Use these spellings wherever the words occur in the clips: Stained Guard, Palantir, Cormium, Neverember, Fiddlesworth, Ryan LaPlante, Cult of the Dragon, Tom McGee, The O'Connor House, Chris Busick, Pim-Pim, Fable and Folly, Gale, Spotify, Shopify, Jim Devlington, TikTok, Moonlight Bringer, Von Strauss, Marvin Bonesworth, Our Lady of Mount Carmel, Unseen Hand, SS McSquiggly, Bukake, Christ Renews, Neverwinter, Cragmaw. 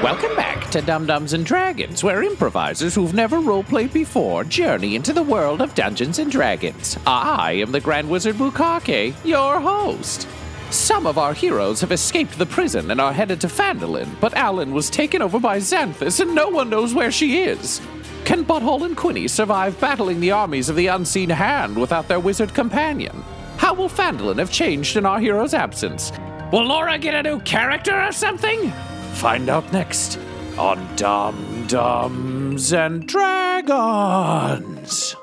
Welcome back to Dumb-Dumbs and Dragons, where improvisers who've never roleplayed before journey into the world of Dungeons and Dragons. I am the Grand Wizard Bukake, your host. Some of our heroes have escaped the prison and are headed to Phandalin, but Alan was taken over by Xanthus and no one knows where she is. Can Butthole and Quinny survive battling the armies of the Unseen Hand without their wizard companion? How will Phandalin have changed in our hero's absence? Will Laura get a new character or something? Find out next on Dumb-Dumbs and Dragons.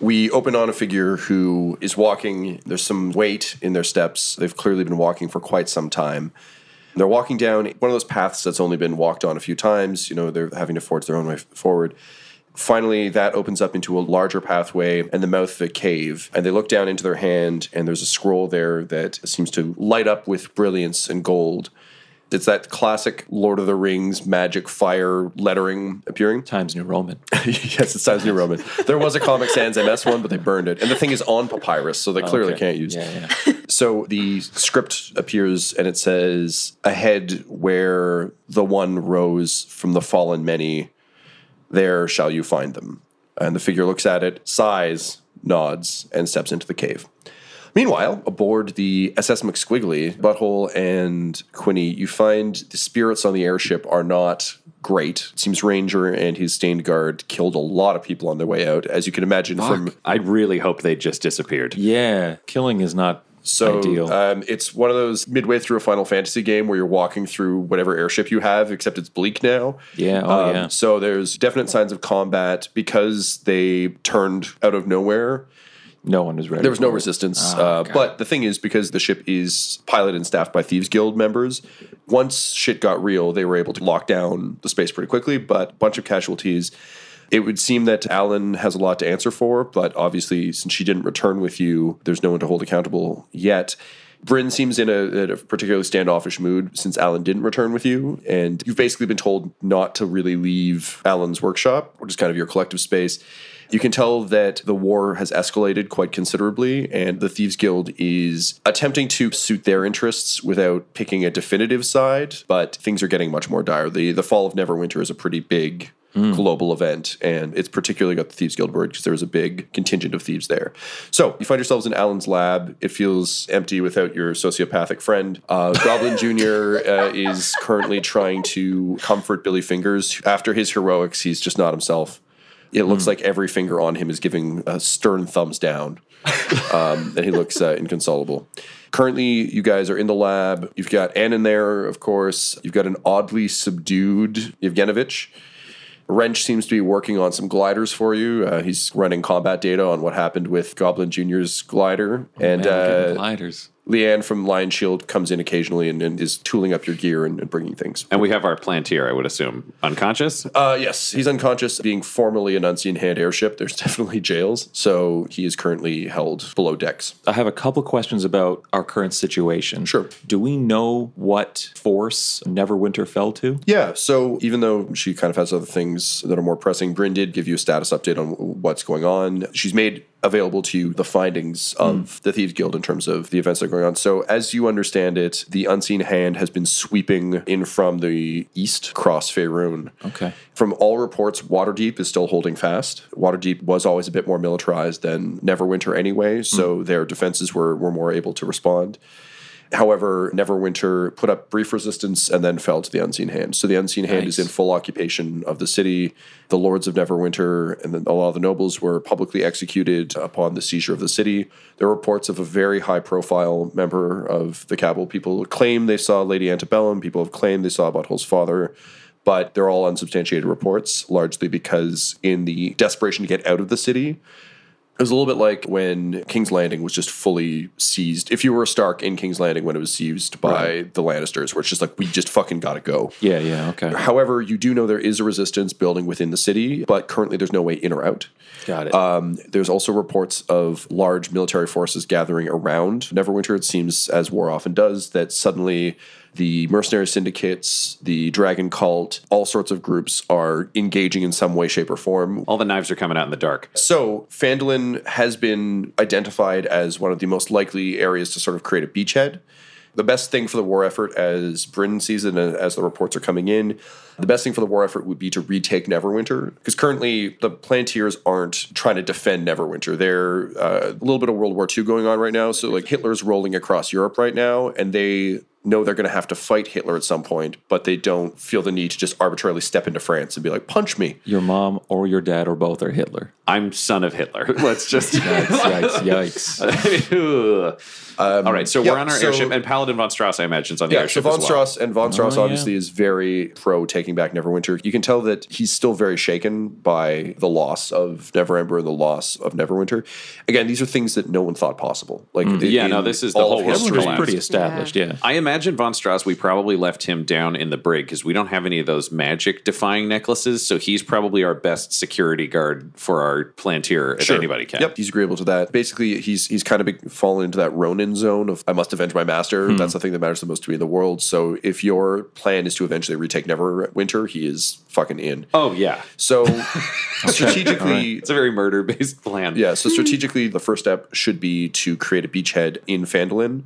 We open on a figure who is walking. There's some weight in their steps. They've clearly been walking for quite some time. They're walking down one of those paths that's only been walked on a few times. You know, they're having to forge their own way forward. Finally, that opens up into a larger pathway and the mouth of a cave. And they look down into their hand, and there's a scroll there that seems to light up with brilliance and gold. It's that classic Lord of the Rings magic fire lettering appearing. Times New Roman. Yes, it's Times New Roman. There was a Comic Sans MS one, but they burned it. And the thing is on papyrus, so they clearly can't use it. Yeah. So the script appears, and it says, "Ahead where the one rose from the fallen many, there shall you find them." And the figure looks at it, sighs, nods, and steps into the cave. Meanwhile, aboard the SS McSquiggly, Butthole and Quinny, you find the spirits on the airship are not great. It seems Ranger and his Stained Guard killed a lot of people on their way out, as you can imagine. I really hope they just disappeared. Yeah, killing is not... So it's one of those midway through a Final Fantasy game where you're walking through whatever airship you have, except it's bleak now. Yeah, yeah. So there's definite signs of combat because they turned out of nowhere. No one was ready. There was no resistance. But the thing is, because the ship is piloted and staffed by Thieves Guild members, once shit got real, they were able to lock down the space pretty quickly, but a bunch of casualties. It would seem that Alan has a lot to answer for, but obviously since she didn't return with you, there's no one to hold accountable yet. Bryn seems in a particularly standoffish mood since Alan didn't return with you, and you've basically been told not to really leave Alan's workshop, which is kind of your collective space. You can tell that the war has escalated quite considerably, and the Thieves Guild is attempting to suit their interests without picking a definitive side, but things are getting much more dire. The fall of Neverwinter is a pretty big... global event, and it's particularly got the Thieves Guild word because there was a big contingent of thieves there. So you find yourselves in Alan's lab. It feels empty without your sociopathic friend. Goblin Jr. Is currently trying to comfort Billy Fingers. After his heroics, he's just not himself. It looks like every finger on him is giving a stern thumbs down, and he looks inconsolable. Currently, you guys are in the lab. You've got Ann in there, of course. You've got an oddly subdued Yevgenovich. Wrench seems to be working on some gliders for you. He's running combat data on what happened with Goblin Jr.'s glider. Oh, and gliders. Leanne from Lion Shield comes in occasionally and is tooling up your gear and bringing things. And we have our Planteer, I would assume. Unconscious? Yes, he's unconscious. Being formerly an Unseen Hand airship, there's definitely jails, so he is currently held below decks. I have a couple questions about our current situation. Sure. Do we know what force Neverwinter fell to? Yeah, so even though she kind of has other things that are more pressing, Bryn did give you a status update on what's going on. She's made available to you the findings of the Thieves Guild in terms of the events that are going on. So as you understand it, the Unseen Hand has been sweeping in from the east, across Faerun. Okay. From all reports, Waterdeep is still holding fast. Waterdeep was always a bit more militarized than Neverwinter anyway, so their defenses were more able to respond. However, Neverwinter put up brief resistance and then fell to the Unseen Hand. So the Unseen Hand is in full occupation of the city. The Lords of Neverwinter and a lot of the nobles were publicly executed upon the seizure of the city. There are reports of a very high-profile member of the Cabal. People claim they saw Lady Antebellum. People have claimed they saw Butthole's father. But they're all unsubstantiated reports, largely because in the desperation to get out of the city, it was a little bit like when King's Landing was just fully seized. If you were a Stark in King's Landing when it was seized by the Lannisters, where it's just like, we just fucking gotta go. Yeah, okay. However, you do know there is a resistance building within the city, but currently there's no way in or out. Got it. There's also reports of large military forces gathering around Neverwinter. It seems, as war often does, that suddenly the mercenary syndicates, the dragon cult, all sorts of groups are engaging in some way, shape, or form. All the knives are coming out in the dark. So Phandalin has been identified as one of the most likely areas to sort of create a beachhead. The best thing for the war effort, as Bryn sees it, and as the reports are coming in, the best thing for the war effort would be to retake Neverwinter, because currently the Planteers aren't trying to defend Neverwinter. They're a little bit of World War II going on right now, so like Hitler's rolling across Europe right now, and they know they're going to have to fight Hitler at some point, but they don't feel the need to just arbitrarily step into France and be like, punch me. Your mom or your dad or both are Hitler. I'm son of Hitler. Let's just... Yikes. All right, so we're on our airship, and Paladin Von Strauss, I imagine, is on the airship so Von Strauss, and Von Strauss obviously is very pro taking back Neverwinter. You can tell that he's still very shaken by the loss of Neverember and the loss of Neverwinter. Again, these are things that no one thought possible. Like, this is the whole history. It's pretty established, yeah. I imagine Von Strauss, we probably left him down in the brig because we don't have any of those magic-defying necklaces, so he's probably our best security guard for our Planteer if anybody can. Yep, he's agreeable to that. Basically, he's kind of fallen into that Ronin zone of, I must avenge my master. That's the thing that matters the most to me in the world. So if your plan is to eventually retake Neverwinter, he is fucking in. Oh, yeah. So strategically... Right. It's a very murder-based plan. Yeah, so strategically, the first step should be to create a beachhead in Phandalin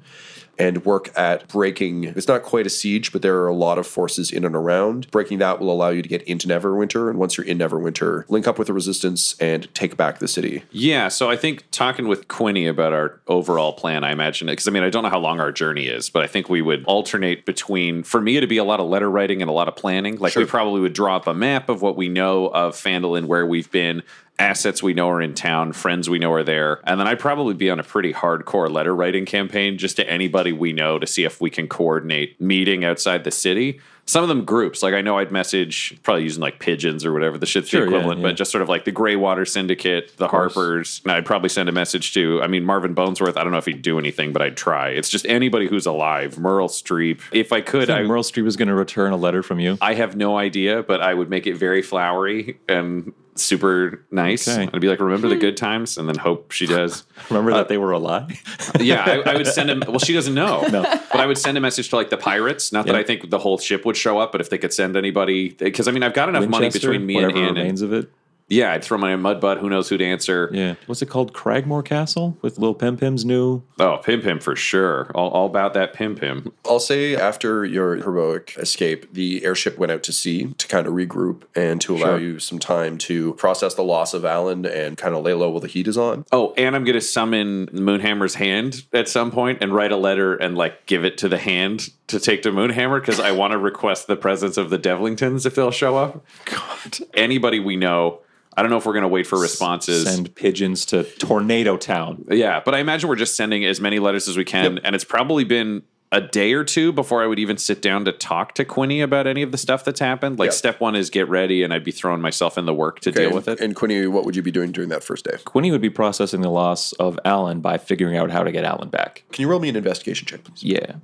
and work at breaking, it's not quite a siege, but there are a lot of forces in and around. Breaking that will allow you to get into Neverwinter, and once you're in Neverwinter, link up with the resistance and take back the city. Yeah, so I think talking with Quinny about our overall plan, I imagine, because I mean, I don't know how long our journey is, but I think we would alternate between, for me, it'd be a lot of letter writing and a lot of planning. Like we probably would draw up a map of what we know of Phandalin, where we've been, assets we know are in town, friends we know are there. And then I'd probably be on a pretty hardcore letter writing campaign just to anybody we know to see if we can coordinate meeting outside the city. Some of them groups, like I know I'd message, probably using like pigeons or whatever, the shit's the equivalent, but just sort of like the Greywater Syndicate, the Harpers. And I'd probably send a message to, I mean, Marvin Bonesworth, I don't know if he'd do anything, but I'd try. It's just anybody who's alive. Merle Streep. If I could, I think Merle Streep is going to return a letter from you. I have no idea, but I would make it very flowery and super nice. Okay. I'd be like, remember the good times, and then hope she does. Remember that they were alive? Yeah, I would send him, well, she doesn't know. No. But I would send a message to like the pirates. Not that I think the whole ship would show up, but if they could send anybody, because I mean, I've got enough money between me and Anne. Whatever remains of it. Yeah, I'd throw my mud butt. Who knows who'd answer? Yeah. What's it called? Cragmore Castle with Lil Pim-Pim's new... Oh, Pim-Pim for sure. All about that Pim-Pim. I'll say after your heroic escape, the airship went out to sea to kind of regroup and to allow you some time to process the loss of Alan and kind of lay low while the heat is on. Oh, and I'm going to summon Moonhammer's hand at some point and write a letter and like give it to the hand to take to Moonhammer because I want to request the presence of the Devlingtons if they'll show up. God. Anybody we know... I don't know if we're going to wait for responses. Send pigeons to Tornado Town. Yeah, but I imagine we're just sending as many letters as we can. And it's probably been... a day or two before I would even sit down to talk to Quinny about any of the stuff that's happened. Like, step one is get ready, and I'd be throwing myself in the work to deal with it. And Quinny, what would you be doing during that first day? Quinny would be processing the loss of Alan by figuring out how to get Alan back. Can you roll me an investigation check, please? Yeah.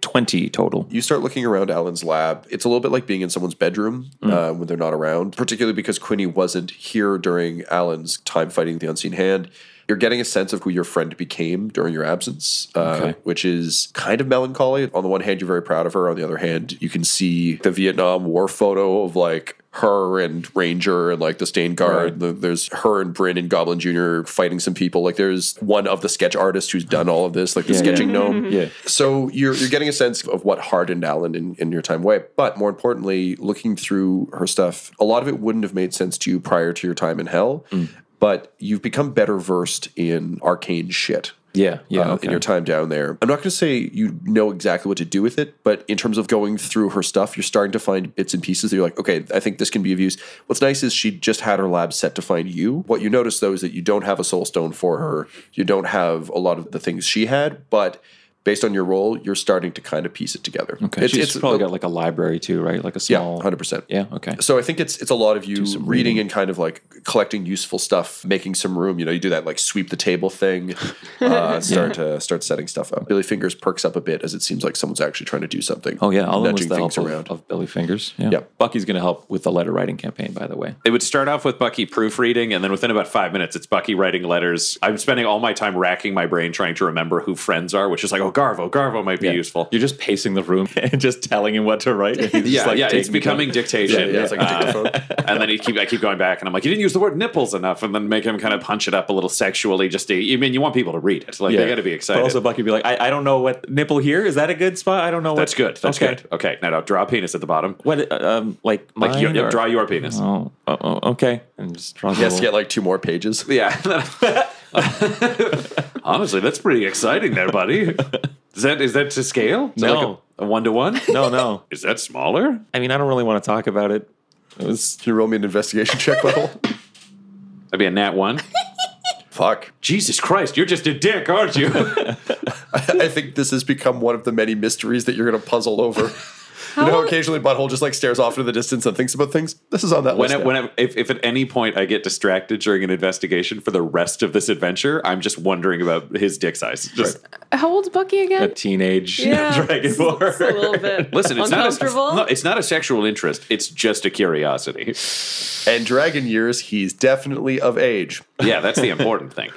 20 total. You start looking around Alan's lab. It's a little bit like being in someone's bedroom when they're not around, particularly because Quinny wasn't here during Alan's time fighting the Unseen Hand. You're getting a sense of who your friend became during your absence, which is kind of melancholy. On the one hand, you're very proud of her. On the other hand, you can see the Vietnam War photo of, like, her and Ranger and, like, the Stained Guard. Right. There's her and Bryn and Goblin Jr. fighting some people. Like, there's one of the sketch artists who's done all of this, like the sketching gnome. Yeah. So you're getting a sense of what hardened Alan in your time away. But more importantly, looking through her stuff, a lot of it wouldn't have made sense to you prior to your time in hell. Mm. But you've become better versed in arcane shit. In your time down there. I'm not going to say you know exactly what to do with it, but in terms of going through her stuff, you're starting to find bits and pieces that you're like, okay, I think this can be of use. What's nice is she just had her lab set to find you. What you notice, though, is that you don't have a soul stone for her. You don't have a lot of the things she had, but based on your role, you're starting to kind of piece it together. Okay. She's probably got like a library too, right? Like a small... Yeah, 100%. Yeah, okay. So I think it's a lot of you reading and kind of like collecting useful stuff, making some room. You know, you do that like sweep the table thing, start setting stuff up. Billy Fingers perks up a bit as it seems like someone's actually trying to do something. Oh, yeah. All of the help of Billy Fingers. Yeah. Bucky's going to help with the letter writing campaign, by the way. It would start off with Bucky proofreading, and then within about 5 minutes, it's Bucky writing letters. I'm spending all my time racking my brain trying to remember who friends are, which is like, Garvo might be useful. You're just pacing the room and just telling him what to write. It's becoming dictation. It's like and then I keep going back, and I'm like, you didn't use the word nipples enough, and then make him kind of punch it up a little sexually. Just to, I mean, you want people to read it. Like they got to be excited. But also, Bucky would be like, I don't know what nipple here. Is that a good spot? I don't know. That's good. That's good. Okay, now draw a penis at the bottom. What? Like you, draw your penis. Oh, okay. And just draw. Yes, get like two more pages. Yeah. Honestly, that's pretty exciting there, buddy. Is that to scale? Is that like a 1-to-1? No. Is that smaller? I mean, I don't really want to talk about it. Can you roll me an investigation check level? That'd be a nat 1. Fuck. Jesus Christ, you're just a dick, aren't you? I think this has become one of the many mysteries that you're going to puzzle over. You know, occasionally Butthole just like stares off into the distance and thinks about things. This is on that list. If at any point I get distracted during an investigation for the rest of this adventure, I'm just wondering about his dick size. Just how old's Bucky again? A teenage dragonborn. It's a little bit. Listen, it's not a sexual interest. It's just a curiosity. And dragon years, he's definitely of age. Yeah, that's the important thing.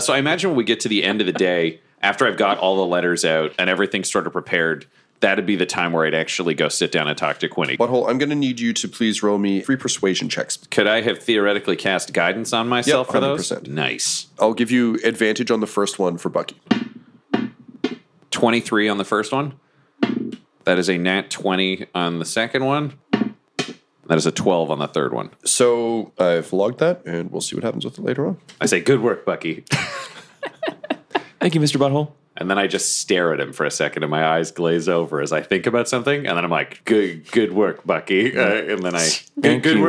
So I imagine when we get to the end of the day, after I've got all the letters out and everything's sort of prepared, that'd be the time where I'd actually go sit down and talk to Quinny. Butthole, I'm going to need you to please roll me 3 persuasion checks. Could I have theoretically cast guidance on myself for those? 100%. Nice. I'll give you advantage on the first one for Bucky. 23 on the first one. That is a nat 20 on the second one. That is a 12 on the third one. So I've logged that, and we'll see what happens with it later on. I say, good work, Bucky. Thank you, Mr. Butthole. And then I just stare at him for a second, and my eyes glaze over as I think about something. And then I'm like, good work, Bucky. And then I, good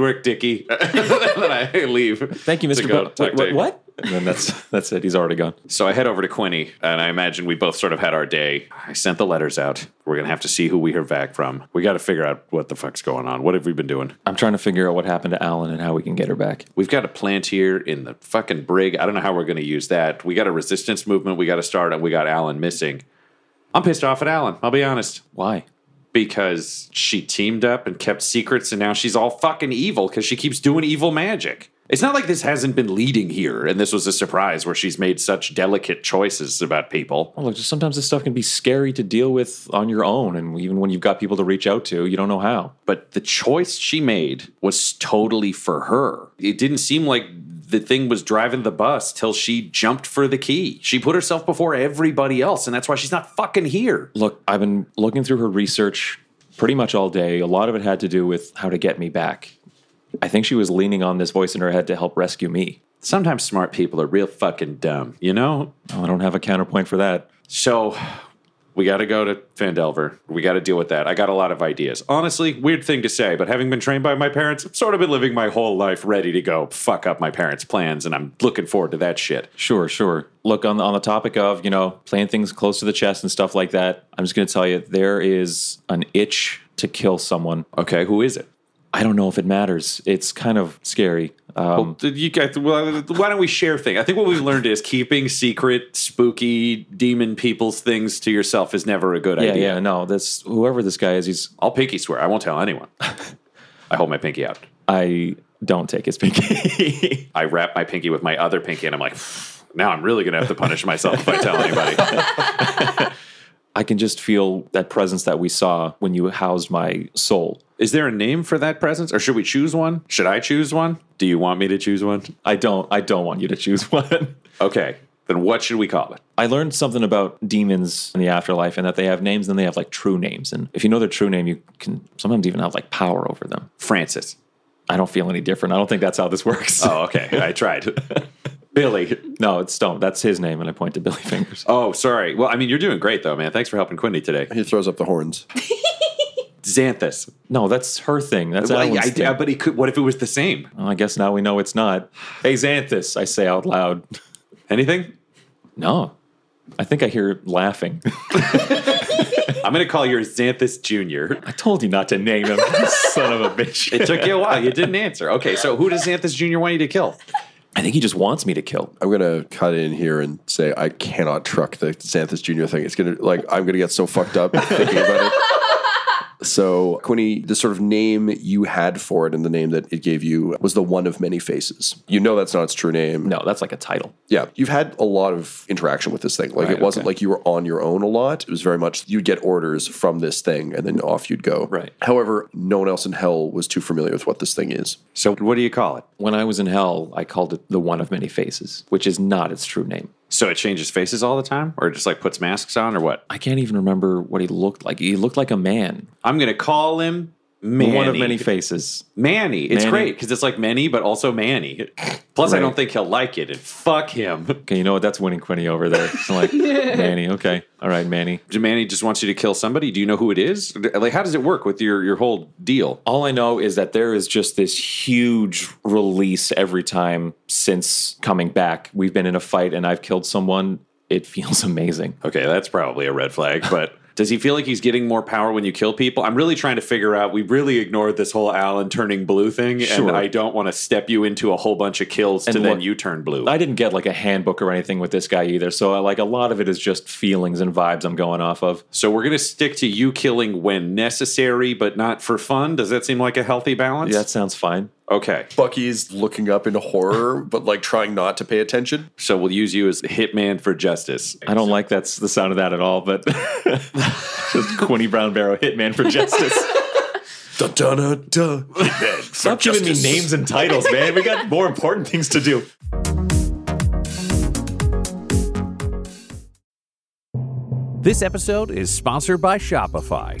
work, Dickie. And then I leave. Thank you, Mr. Butthole. What? And then that's it. He's already gone. So I head over to Quinny, and I imagine we both sort of had our day. I sent the letters out. We're going to have to see who we hear back from. We got to figure out what the fuck's going on. What have we been doing? I'm trying to figure out what happened to Alan and how we can get her back. We've got a Planteer in the fucking brig. I don't know how we're going to use that. We got a resistance movement. We got to start, and we got Alan missing. I'm pissed off at Alan. I'll be honest. Why? Because she teamed up and kept secrets, and now she's all fucking evil because she keeps doing evil magic. It's not like this hasn't been leading here, and this was a surprise where she's made such delicate choices about people. Well, look, just sometimes this stuff can be scary to deal with on your own, and even when you've got people to reach out to, you don't know how. But the choice she made was totally for her. It didn't seem like the thing was driving the bus till she jumped for the key. She put herself before everybody else, and that's why she's not fucking here. Look, I've been looking through her research pretty much all day. A lot of it had to do with how to get me back. I think she was leaning on this voice in her head to help rescue me. Sometimes smart people are real fucking dumb, you know? Oh, I don't have a counterpoint for that. So We got to go to Phandelver. We got to deal with that. I got a lot of ideas. Honestly, weird thing to say, but having been trained by my parents, I've sort of been living my whole life ready to go fuck up my parents' plans, and I'm looking forward to that shit. Sure, sure. Look, on the topic of, you know, playing things close to the chest and stuff like that, I'm just going to tell you, there is an itch to kill someone. Okay, who is it? I don't know if it matters. It's kind of scary. Well, why don't we share things? I think what we've learned is keeping secret, spooky, demon people's things to yourself is never a good idea. Yeah, no. That's whoever this guy is. I'll pinky swear. I won't tell anyone. I hold my pinky out. I don't take his pinky. I wrap my pinky with my other pinky, and I'm like, now I'm really going to have to punish myself if I tell anybody. I can just feel that presence that we saw when you housed my soul. Is there a name for that presence? Or should we choose one? Should I choose one? Do you want me to choose one? I don't want you to choose one. Okay. Then what should we call it? I learned something about demons in the afterlife and that they have names and they have like true names. And if you know their true name, you can sometimes even have like power over them. Francis. I don't feel any different. I don't think that's how this works. Oh, okay. I tried. Billy. No, it's Stone. That's his name, and I point to Billy Fingers. Oh, sorry. Well, I mean, you're doing great, though, man. Thanks for helping Quinny today. He throws up the horns. Xanthus. No, that's her thing. That's Alan's thing. Yeah, but he could. What if it was the same? Well, I guess now we know it's not. Hey, Xanthus, I say out loud. Anything? No. I think I hear laughing. I'm going to call you Xanthus Jr. I told you not to name him, son of a bitch. It took you a while. You didn't answer. Okay, so who does Xanthus Jr. want you to kill? I think he just wants me to kill. I'm going to cut in here and say I cannot truck the Xanthus Jr. thing. It's going to, like, I'm going to get so fucked up thinking about it. So, Quinny, the sort of name you had for it and the name that it gave you was the One of Many Faces. You know that's not its true name. No, that's like a title. Yeah. You've had a lot of interaction with this thing. Like, right, it wasn't like you were on your own a lot. It was very much you'd get orders from this thing and then off you'd go. Right. However, no one else in hell was too familiar with what this thing is. So, what do you call it? When I was in hell, I called it the One of Many Faces, which is not its true name. So it changes faces all the time? Or just like puts masks on or what? I can't even remember what he looked like. He looked like a man. I'm going to call him Manny. One of Many Faces. Manny. It's Manny. Great because it's like Manny, but also Manny. Plus, right. I don't think he'll like it. And fuck him. Okay, you know what? That's winning Quinny over there. So like, Manny. Okay. All right, Manny. Manny just wants you to kill somebody. Do you know who it is? Like, how does it work with your whole deal? All I know is that there is just this huge release every time since coming back. We've been in a fight and I've killed someone. It feels amazing. Okay, that's probably a red flag, but... Does he feel like he's getting more power when you kill people? I'm really trying to figure out. We really ignored this whole Alan turning blue thing, sure. And I don't want to step you into a whole bunch of kills and then you turn blue. I didn't get like a handbook or anything with this guy either, so like a lot of it is just feelings and vibes I'm going off of. So we're going to stick to you killing when necessary, but not for fun. Does that seem like a healthy balance? Yeah, that sounds fine. Okay. Bucky's looking up into horror, but like trying not to pay attention. So we'll use you as hitman for justice. I don't like that's the sound of that at all, but just Quinny Brownbarrow, hitman for justice. Da, da, da, da. Stop giving me names and titles, man. We got more important things to do. This episode is sponsored by Shopify.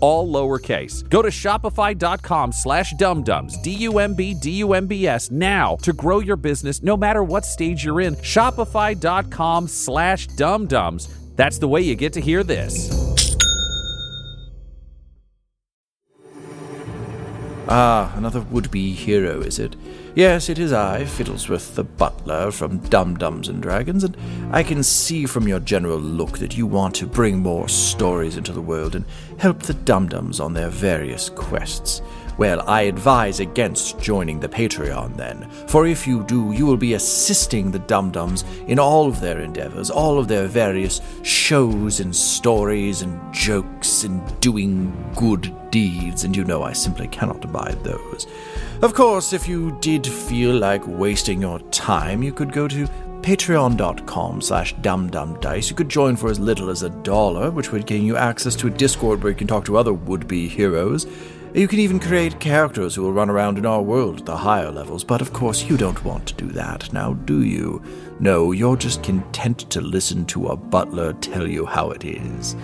all lowercase. Go to shopify.com/dumdums, DUMBDUMBS, now to grow your business no matter what stage you're in. Shopify.com/dumdums. That's the way you get to hear this. Ah, another would-be hero, is it? Yes, it is I, Fiddlesworth the Butler from Dumb-Dumbs and Dragons, and I can see from your general look that you want to bring more stories into the world and help the Dumb-Dumbs on their various quests. Well, I advise against joining the Patreon, then, for if you do, you will be assisting the Dumb-Dumbs in all of their endeavors, all of their various shows and stories and jokes and doing good deeds, and you know I simply cannot abide those. Of course, if you did feel like wasting your time, you could go to patreon.com/dumdumdice. You could join for as little as $1, which would gain you access to a Discord where you can talk to other would-be heroes. You can even create characters who will run around in our world at the higher levels, but of course you don't want to do that, now do you? No, you're just content to listen to a butler tell you how it is.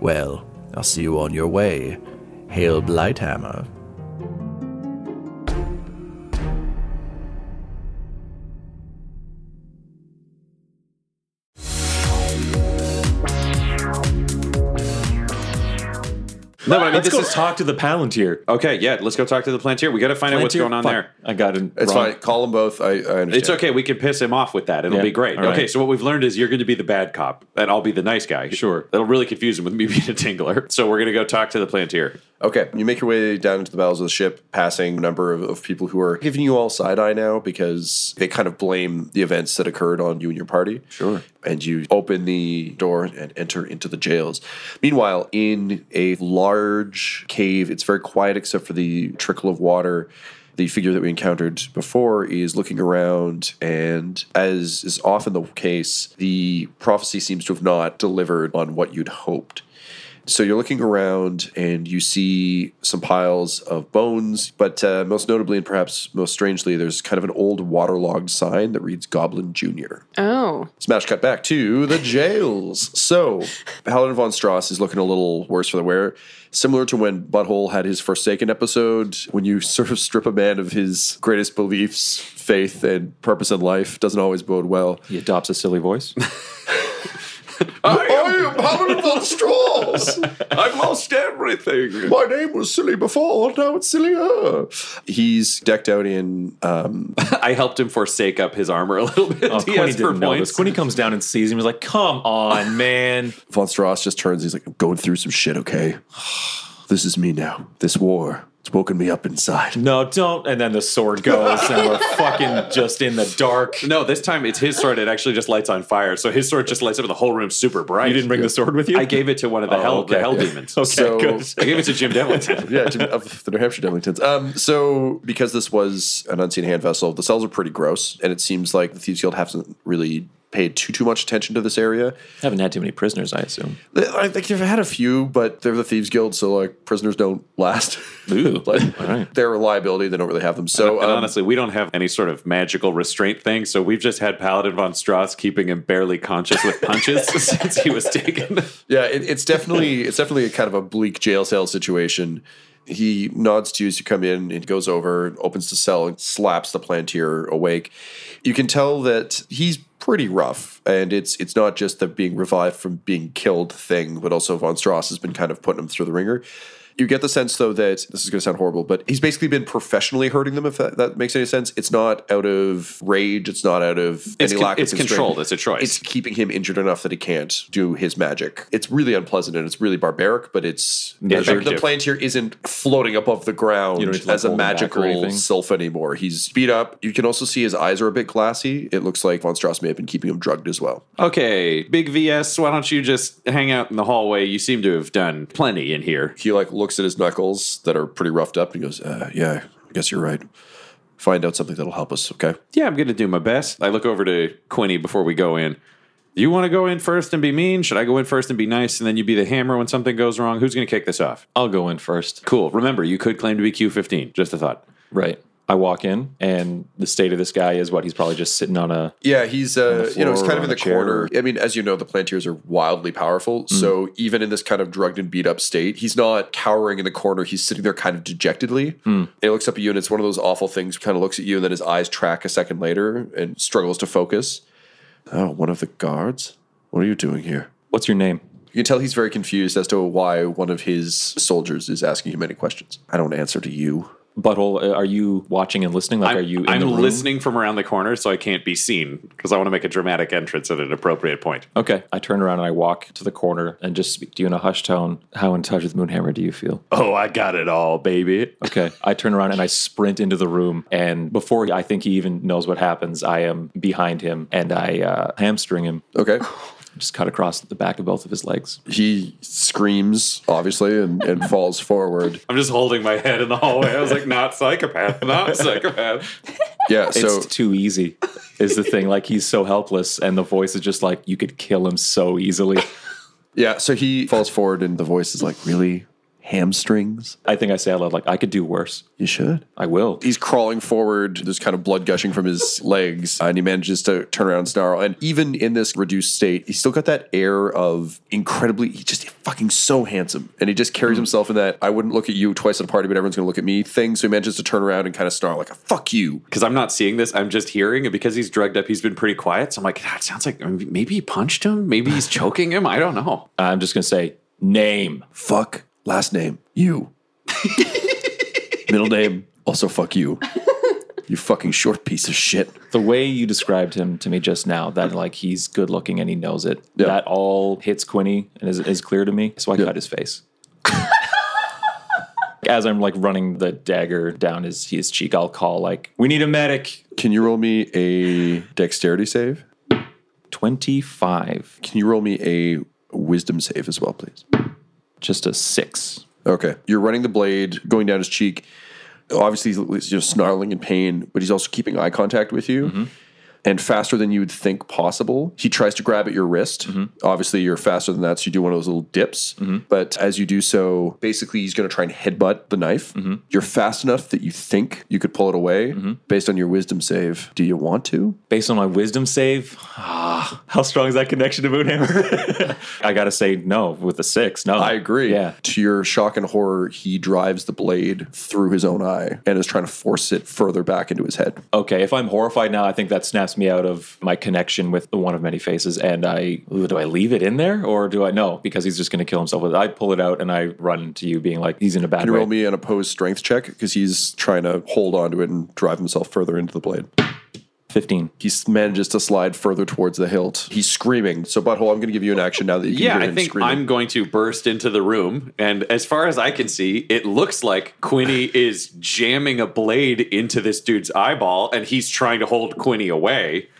Well, I'll see you on your way. Hail Blighthammer. No, but I mean, let's is talk to the Palantir. Okay, yeah, let's go talk to the Planteer. We got to find out what's going on there. I got it. It's wrong. Fine. Call them both. I understand. It's okay. We can piss him off with that. It'll be great. All right. Okay, so what we've learned is you're going to be the bad cop, and I'll be the nice guy. Sure. That'll really confuse him with me being a Tingler. So we're going to go talk to the Planteer. Okay, you make your way down into the bowels of the ship, passing a number of people who are giving you all side-eye now because they kind of blame the events that occurred on you and your party. Sure. And you open the door and enter into the jails. Meanwhile, in a large cave, it's very quiet except for the trickle of water. The figure that we encountered before is looking around, and as is often the case, the prophecy seems to have not delivered on what you'd hoped. So you're looking around and you see some piles of bones, but most notably and perhaps most strangely, there's kind of an old waterlogged sign that reads Goblin Jr. Oh. Smash cut back to the jails. So Paladin Von Strauss is looking a little worse for the wear. Similar to when Butthole had his Forsaken episode, when you sort of strip a man of his greatest beliefs, faith, and purpose in life, doesn't always bode well. He adopts a silly voice. I am Paladin Von Strauss. I've lost everything. My name was silly before, now it's sillier. He's decked out in... I helped him forsake up his armor a little bit. Oh, Quinny didn't know this. Quinny comes down and sees him. He's like, come on, man. Von Strauss just turns. He's like, I'm going through some shit, okay? This is me now. This war... woken me up inside. No, don't. And then the sword goes and we're fucking just in the dark. No, this time it's his sword. It actually just lights on fire. So his sword just lights up the whole room super bright. You didn't bring the sword with you? I gave it to one of the hell demons. Okay, so, good. I gave it to Jim Devlington. Yeah, of the New Hampshire Devlingtons. So because this was an Unseen Hand vessel, the cells are pretty gross. And it seems like the Thieves Guild hasn't really paid too much attention to this area. Haven't had too many prisoners, I assume. I think you've had a few, but they're the Thieves Guild, so like prisoners don't last. Ooh, all right. They're a liability. They don't really have them. So and honestly, we don't have any sort of magical restraint thing. So we've just had Paladin Von Strauss keeping him barely conscious with punches since he was taken. Yeah, it's definitely a kind of a bleak jail cell situation. He nods to you as you come in and goes over, opens the cell, and slaps the Planteer awake. You can tell that he's pretty rough, and it's not just the being revived from being killed thing, but also Von Strauss has been kind of putting him through the ringer. You get the sense, though, that this is going to sound horrible, but he's basically been professionally hurting them, if that makes any sense. It's not out of rage. It's not out of any lack of constraint. It's controlled. It's a choice. It's keeping him injured enough that he can't do his magic. It's really unpleasant, and it's really barbaric, but it's measured. The Planteer isn't floating above the ground as a magical sylph anymore. He's beat up. You can also see his eyes are a bit glassy. It looks like Von Strauss may have been keeping him drugged as well. Okay, Big VS, why don't you just hang out in the hallway? You seem to have done plenty in here. He looks looks at his knuckles that are pretty roughed up and he goes, yeah, I guess you're right. Find out something that'll help us, okay? Yeah, I'm going to do my best. I look over to Quinny before we go in. You want to go in first and be mean? Should I go in first and be nice? And then you be the hammer when something goes wrong? Who's going to kick this off? I'll go in first. Cool. Remember, you could claim to be Q15. Just a thought. Right. I walk in, and the state of this guy is what? He's probably just sitting on a... Yeah, he's you know, he's kind of in the corner. I mean, as you know, the Planteers are wildly powerful, so even in this kind of drugged and beat-up state, he's not cowering in the corner. He's sitting there kind of dejectedly. And he looks up at you, and it's one of those awful things. He kind of looks at you, and then his eyes track a second later and struggles to focus. Oh, one of the guards? What are you doing here? What's your name? You can tell he's very confused as to why one of his soldiers is asking him any questions. I don't answer to you. Butthole, are you watching and listening? Like, I'm listening from around the corner, so I can't be seen because I want to make a dramatic entrance at an appropriate point. Okay. I turn around and I walk to the corner and just speak to you in a hushed tone. How in touch with Moonhammer do you feel? Oh, I got it all, baby. Okay. I turn around and I sprint into the room. And before I think he even knows what happens, I am behind him and I hamstring him. Okay. Just cut across the back of both of his legs. He screams, obviously, and falls forward. I'm just holding my head in the hallway. I was like, not psychopath. Yeah, so... It's too easy is the thing. Like, he's so helpless, and the voice is just like, you could kill him so easily. Yeah, so he falls forward, and the voice is like, really? Hamstrings? I think I say out loud, like, I could do worse. You should. I will. He's crawling forward. There's kind of blood gushing from his legs, and he manages to turn around and snarl. And even in this reduced state, he's still got that air of he's just fucking so handsome. And he just carries himself in that, I wouldn't look at you twice at a party, but everyone's going to look at me thing. So he manages to turn around and kind of snarl like, fuck you. Because I'm not seeing this. I'm just hearing. And because he's drugged up, he's been pretty quiet. So I'm like, that sounds like maybe he punched him. Maybe he's choking him. I don't know. I'm just going to say, name. Fuck. Last name, you. Middle name, also fuck you. You fucking short piece of shit. The way you described him to me just now, that like he's good looking and he knows it, yeah. That all hits Quinny and is clear to me. So I cut his face. As I'm like running the dagger down his cheek, I'll call like, we need a medic. Can you roll me a dexterity save? 25. Can you roll me a wisdom save as well, please? Just a 6. Okay. You're running the blade, going down his cheek. Obviously, he's snarling in pain, but he's also keeping eye contact with you. Mm-hmm. And faster than you would think possible, he tries to grab at your wrist. Mm-hmm. Obviously, you're faster than that, so you do one of those little dips. Mm-hmm. But as you do so, basically, he's going to try and headbutt the knife. Mm-hmm. You're fast enough that you think you could pull it away. Mm-hmm. Based on your wisdom save, do you want to? Based on my wisdom save? How strong is that connection to Moonhammer? I got to say no with a 6. No, I agree. Yeah. To your shock and horror, he drives the blade through his own eye and is trying to force it further back into his head. Okay, if I'm horrified now, I think that snaps me out of my connection with the One of Many Faces, and do I leave it in there, or do I no? Because he's just going to kill himself with it. I pull it out and I run to you, being like, he's in a bad way. Can you roll me an opposed strength check because he's trying to hold onto it and drive himself further into the blade. 15. He manages to slide further towards the hilt. He's screaming. So, Butthole, I'm going to give you an action now that you can hear him screaming. I'm going to burst into the room. And as far as I can see, it looks like Quinny is jamming a blade into this dude's eyeball, and he's trying to hold Quinny away.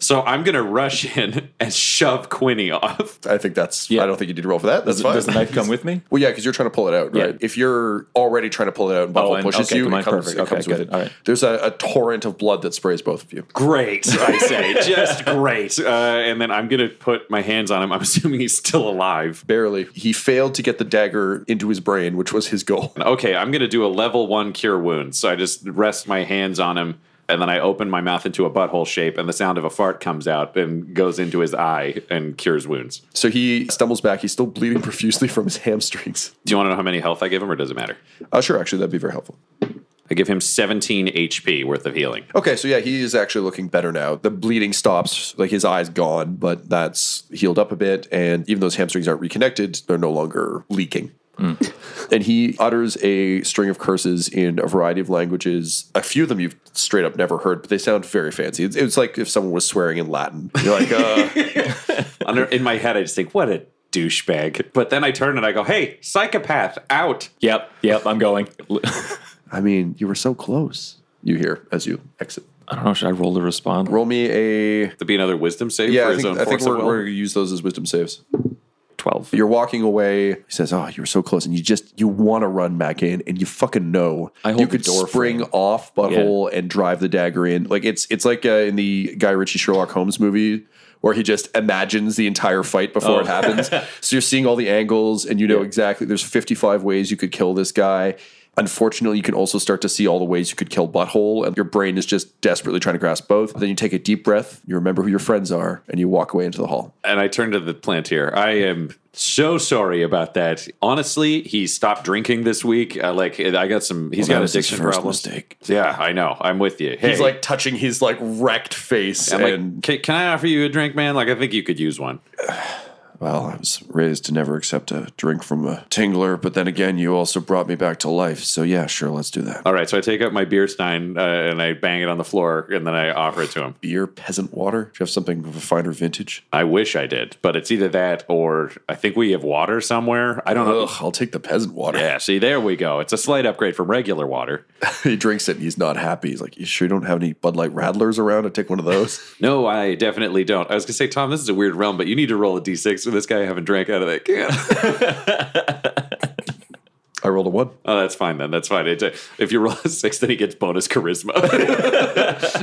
So I'm going to rush in and shove Quinny off. I think that's... Yeah. I don't think you need to roll for that. That's fine. Does the knife come with me? Well, yeah, because you're trying to pull it out, right? Yeah. If you're already trying to pull it out and Butthole pushes you, it comes with it. All right. There's a torrent of blood that sprays both of you. Great, I say. Just great. And then I'm going to put my hands on him. I'm assuming he's still alive. Barely. He failed to get the dagger into his brain, which was his goal. Okay, I'm going to do a level 1 cure wound. So I just rest my hands on him. And then I open my mouth into a butthole shape, and the sound of a fart comes out and goes into his eye and cures wounds. So he stumbles back. He's still bleeding profusely from his hamstrings. Do you want to know how many health I give him, or does it matter? Sure, actually. That'd be very helpful. I give him 17 HP worth of healing. Okay, so yeah, he is actually looking better now. The bleeding stops, like his eye's gone, but that's healed up a bit. And even though his hamstrings aren't reconnected, they're no longer leaking. And he utters a string of curses in a variety of languages. A few of them you've straight up never heard, but they sound very fancy. It's like if someone was swearing in Latin. You're like, in my head, I just think, what a douchebag. But then I turn and I go, hey, psychopath, out. Yep, I'm going. I mean, you were so close. You hear as you exit. I don't know. Should I roll to respond? Roll me a... There'd be another wisdom save for his own force of will. I think we're going to use those as wisdom saves. 12. You're walking away. He says, oh, you were so close. And you want to run back in, and you fucking know you could spring off Butthole and drive the dagger in. Like it's like in the Guy Ritchie Sherlock Holmes movie where he just imagines the entire fight before it happens. So you're seeing all the angles, and you know exactly there's 55 ways you could kill this guy. Unfortunately, you can also start to see all the ways you could kill Butthole, and your brain is just desperately trying to grasp both. Then you take a deep breath, you remember who your friends are, and you walk away into the hall. And I turn to the Planteer. I am so sorry about that. Honestly, he stopped drinking this week. He's got addiction problems. Mistake. Yeah, I know. I'm with you. Hey. He's like touching his like wrecked face. I'm like, can I offer you a drink, man? Like, I think you could use one. Well, I was raised to never accept a drink from a Tingler, but then again, you also brought me back to life. So yeah, sure, let's do that. All right, so I take out my beer stein and I bang it on the floor, and then I offer it to him. Beer, peasant water? Do you have something of a finer vintage? I wish I did, but it's either that or I think we have water somewhere. I don't know. I'll take the peasant water. Yeah, see, there we go. It's a slight upgrade from regular water. He drinks it and he's not happy. He's like, you sure you don't have any Bud Light Rattlers around? I take one of those. No, I definitely don't. I was going to say, Tom, this is a weird realm, but you need to roll a D6. This guy haven't drank out of that can. I rolled a 1. Oh, that's fine then. That's fine. If you roll a 6, then he gets bonus charisma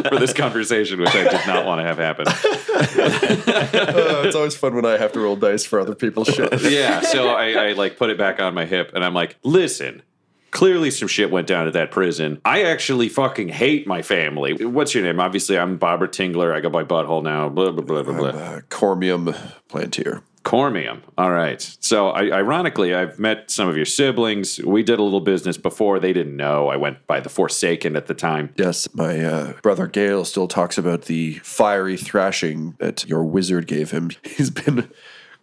for this conversation, which I did not want to have happen. It's always fun when I have to roll dice for other people's shit. Yeah, so I like put it back on my hip, and I'm like, listen, clearly some shit went down at that prison. I actually fucking hate my family. What's your name? Obviously, I'm Bobber Tingler. I go by Butthole now. Blah, blah, blah, blah, blah. Cormium Planteer. Cormium. All right. So, ironically, I've met some of your siblings. We did a little business before. They didn't know. I went by the Forsaken at the time. Yes, my brother Gale still talks about the fiery thrashing that your wizard gave him. He's been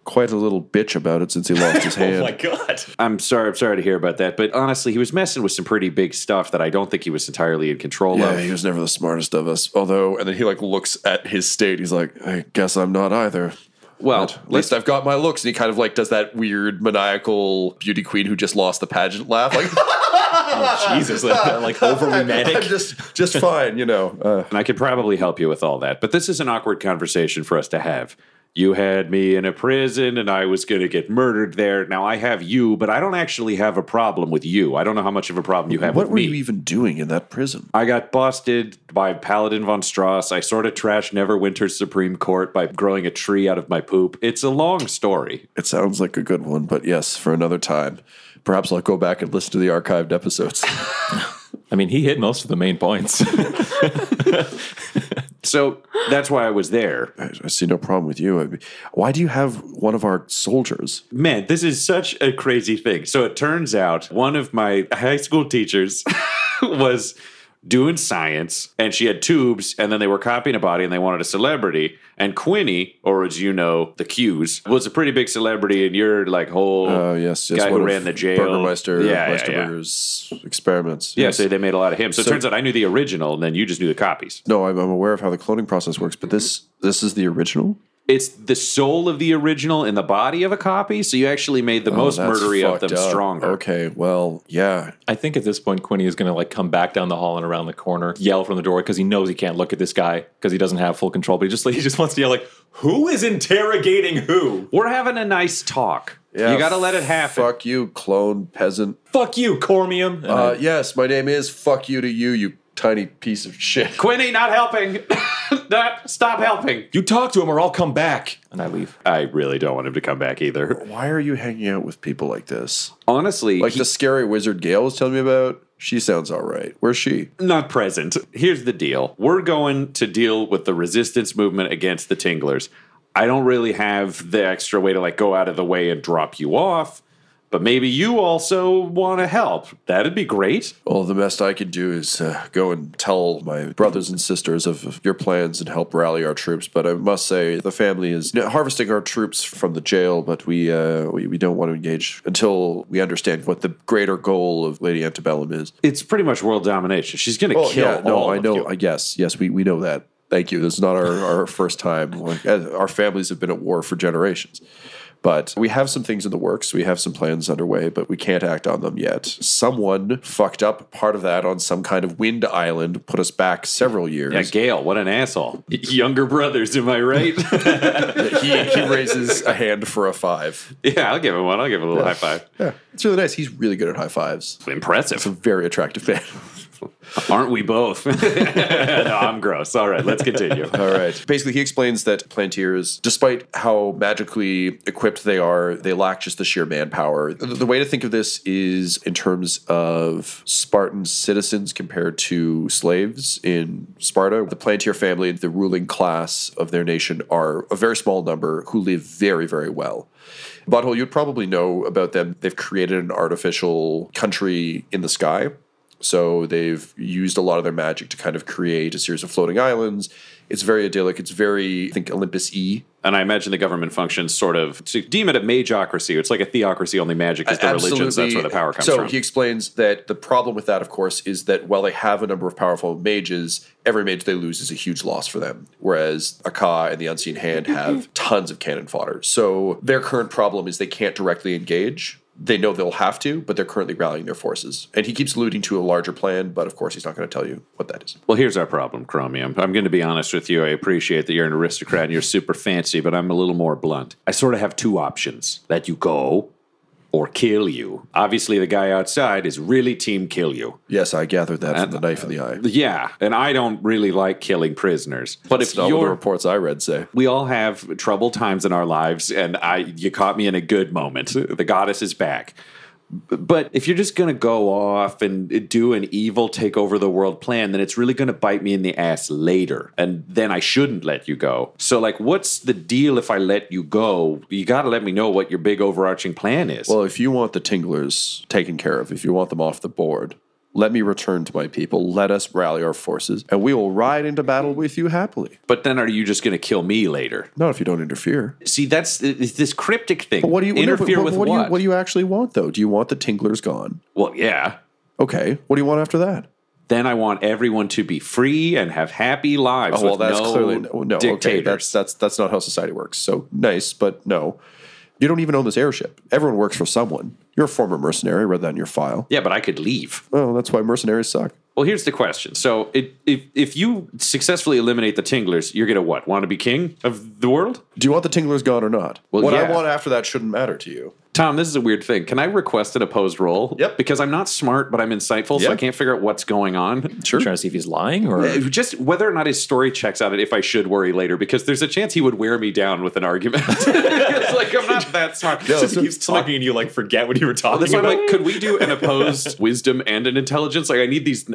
quite a little bitch about it since he lost his hand. Oh, my God. I'm sorry to hear about that. But honestly, he was messing with some pretty big stuff that I don't think he was entirely in control of. Yeah, he was never the smartest of us. Although, and then he, looks at his state. He's like, I guess I'm not either. Well, at least I've got my looks. And he kind of, does that weird, maniacal beauty queen who just lost the pageant laugh. Like, oh, Jesus, overly manic. I'm just fine, And I could probably help you with all that. But this is an awkward conversation for us to have. You had me in a prison, and I was going to get murdered there. Now, I have you, but I don't actually have a problem with you. I don't know how much of a problem you have with me. What were you even doing in that prison? I got busted by Paladin Von Strauss. I sort of trashed Neverwinter's Supreme Court by growing a tree out of my poop. It's a long story. It sounds like a good one, but yes, for another time. Perhaps I'll go back and listen to the archived episodes. I mean, he hit most of the main points. So that's why I was there. I see no problem with you. I mean, why do you have one of our soldiers? Man, this is such a crazy thing. So it turns out one of my high school teachers was doing science, and she had tubes, and then they were copying a body, and they wanted a celebrity. And Quinny, or as you know, the Q's, was a pretty big celebrity, and you're like whole guy who ran the jail. Burgermeister, Meisterburger's experiments. Yeah, yes. So they made a lot of him. So it turns out I knew the original, and then you just knew the copies. No, I'm aware of how the cloning process works, but this is the original? It's the soul of the original in the body of a copy, so you actually made the most murdery of them stronger. Okay, well, yeah. I think at this point, Quinny is going to come back down the hall and around the corner, yell from the door, because he knows he can't look at this guy, because he doesn't have full control, but he just wants to yell, who is interrogating who? We're having a nice talk. Yeah, you got to let it happen. Fuck you, clone peasant. Fuck you, Cormium. Yes, my name is fuck you to you tiny piece of shit. Quinny, not helping. Stop helping. You talk to him or I'll come back. And I leave. I really don't want him to come back either. Why are you hanging out with people like this? Honestly. The scary wizard Gale was telling me about. She sounds all right. Where's she? Not present. Here's the deal. We're going to deal with the resistance movement against the Tinglers. I don't really have the extra way to go out of the way and drop you off. But maybe you also want to help. That'd be great. Well, the best I could do is go and tell my brothers and sisters of your plans and help rally our troops. But I must say, the family is harvesting our troops from the jail, but we don't want to engage until we understand what the greater goal of Lady Antebellum is. It's pretty much world domination. She's going to kill all of you. No, I know. Yes, we know that. Thank you. This is not our first time. Our families have been at war for generations. But we have some things in the works. We have some plans underway, but we can't act on them yet. Someone fucked up part of that on some kind of wind island, put us back several years. Yeah, Gale, what an asshole. Younger brothers, am I right? he raises a hand for a 5. Yeah, I'll give him one. I'll give him a little high five. Yeah, it's really nice. He's really good at high fives. Impressive. It's a very attractive man. Aren't we both? No, I'm gross. All right, let's continue. All right. Basically, he explains that Planteers, despite how magically equipped they are, they lack just the sheer manpower. The way to think of this is in terms of Spartan citizens compared to slaves in Sparta. The Planteer family, the ruling class of their nation, are a very small number who live very, very well. Butthole, you'd probably know about them. They've created an artificial country in the sky. So they've used a lot of their magic to kind of create a series of floating islands. It's very idyllic. It's very, I think, Olympus-y. And I imagine the government functions sort of to deem it a magocracy. It's like a theocracy, only magic is the religions. That's where the power comes from. So he explains that the problem with that, of course, is that while they have a number of powerful mages, every mage they lose is a huge loss for them. Whereas Akka and the Unseen Hand have tons of cannon fodder. So their current problem is they can't directly engage. They know they'll have to, but they're currently rallying their forces. And he keeps alluding to a larger plan, but of course he's not going to tell you what that is. Well, here's our problem, Chromium. I'm going to be honest with you. I appreciate that you're an aristocrat and you're super fancy, but I'm a little more blunt. I sort of have two options. Let you go or kill you. Obviously, the guy outside is really team kill you. Yes, I gathered that from the knife in the eye. Yeah, and I don't really like killing prisoners. But that's if all the reports I read say. We all have troubled times in our lives, and you caught me in a good moment. The goddess is back. But if you're just going to go off and do an evil take over the world plan, then it's really going to bite me in the ass later. And then I shouldn't let you go. So, like, what's the deal if I let you go? You got to let me know what your big overarching plan is. Well, if you want the Tinglers taken care of, if you want them off the board, let me return to my people. Let us rally our forces, and we will ride into battle with you happily. But then are you just going to kill me later? Not if you don't interfere. See, that's this cryptic thing. But what do you interfere with what? What do you actually want, though? Do you want the Tinglers gone? Well, yeah. Okay. What do you want after that? Then I want everyone to be free and have happy lives. Oh, well, that's clearly no dictators. Okay, that's not how society works. So nice, but no. You don't even own this airship. Everyone works for someone. You're a former mercenary. I read that in your file. Yeah, but I could leave. Well, that's why mercenaries suck. Well, here's the question. So if you successfully eliminate the Tinglers, you're going to what? Want to be king of the world? Do you want the Tinglers gone or not? Well, what I want after that shouldn't matter to you. Tom, this is a weird thing. Can I request an opposed roll? Yep. Because I'm not smart, but I'm insightful, so I can't figure out what's going on. Sure. Trying to see if he's lying or... Just whether or not his story checks out and if I should worry later, because there's a chance he would wear me down with an argument. It's like, I'm not that smart. No, so he's talking and you, like, forget what you were talking about. Like, could we do an opposed wisdom and an intelligence? Like, I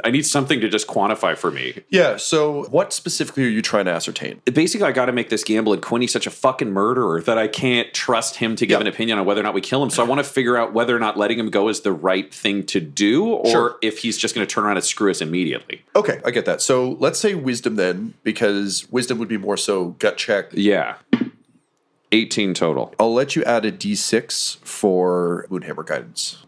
need something to just quantify for me. Yeah, so what specifically are you trying to ascertain? Basically, I got to make this gamble, and Quinny's such a fucking murderer that I can't trust him to give an opinion on whether or not we kill him. So I want to figure out whether or not letting him go is the right thing to do, or if he's just going to turn around and screw us immediately. Okay, I get that. So let's say wisdom then, because wisdom would be more so gut check. Yeah. 18 total. I'll let you add a D6 for Moonhammer guidance.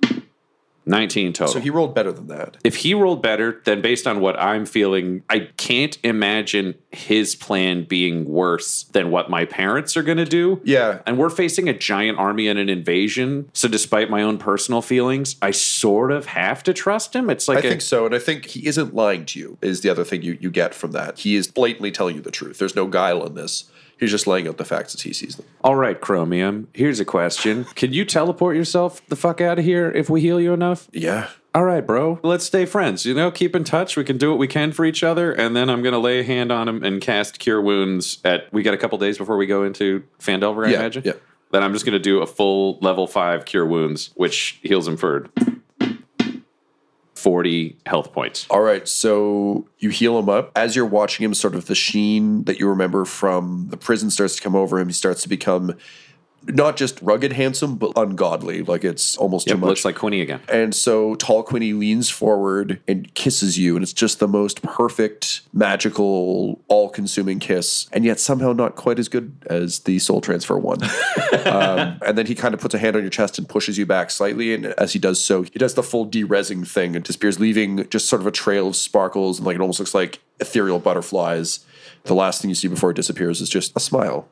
19 total. So he rolled better than that. If he rolled better, then based on what I'm feeling, I can't imagine his plan being worse than what my parents are going to do. Yeah. And we're facing a giant army and an invasion. So despite my own personal feelings, I sort of have to trust him. It's like I think so. And I think he isn't lying to you is the other thing you get from that. He is blatantly telling you the truth. There's no guile in this. He's just laying out the facts as he sees them. All right, Chromium, here's a question. Can you teleport yourself the fuck out of here if we heal you enough? Yeah. All right, bro. Let's stay friends. You know, keep in touch. We can do what we can for each other. And then I'm going to lay a hand on him and cast Cure Wounds we got a couple days before we go into Phandelver, I imagine? Yeah. Then I'm just going to do a full level 5 Cure Wounds, which heals him for 40 health points. All right, so you heal him up. As you're watching him, sort of the sheen that you remember from the prison starts to come over him. He starts to become not just rugged handsome, but ungodly. Like, it's almost too much. Looks like Quinny again. And so tall Quinny leans forward and kisses you, and it's just the most perfect, magical, all-consuming kiss, and yet somehow not quite as good as the soul transfer one. And then he kind of puts a hand on your chest and pushes you back slightly, and as he does so, he does the full de-resing thing and disappears, leaving just sort of a trail of sparkles, and like it almost looks like ethereal butterflies. The last thing you see before it disappears is just a smile.